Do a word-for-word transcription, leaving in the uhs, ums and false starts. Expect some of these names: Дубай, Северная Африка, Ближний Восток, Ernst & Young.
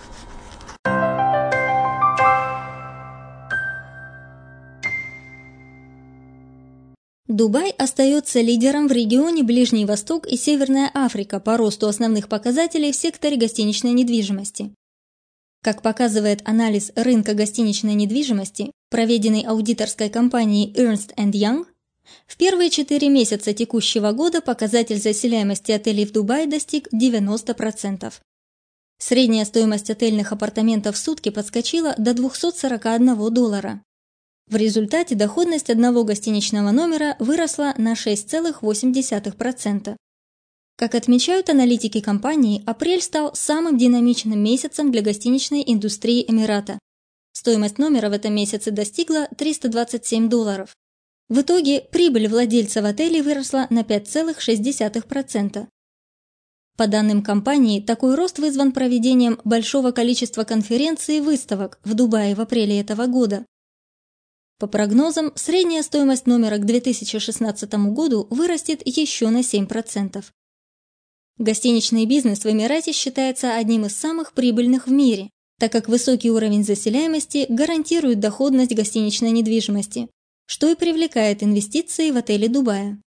Дубай остается лидером в регионе Ближний Восток и Северная Африка по росту основных показателей в секторе гостиничной недвижимости. Как показывает анализ рынка гостиничной недвижимости, проведенный аудиторской компанией Ernst энд Young, в первые четыре месяца текущего года показатель заселяемости отелей в Дубае достиг девяносто процентов. Средняя стоимость отельных апартаментов в сутки подскочила до двухсот сорока одного доллара. В результате доходность одного гостиничного номера выросла на шесть целых восемь десятых процента. Как отмечают аналитики компании, апрель стал самым динамичным месяцем для гостиничной индустрии Эмирата. Стоимость номера в этом месяце достигла триста двадцать семь долларов. В итоге прибыль владельцев отелей выросла на пять целых шесть десятых процента. По данным компании, такой рост вызван проведением большого количества конференций и выставок в Дубае в апреле этого года. По прогнозам, средняя стоимость номера к две тысячи шестнадцатому году вырастет еще на семь процентов. Гостиничный бизнес в Эмирате считается одним из самых прибыльных в мире, так как высокий уровень заселяемости гарантирует доходность гостиничной недвижимости, что и привлекает инвестиции в отели Дубая.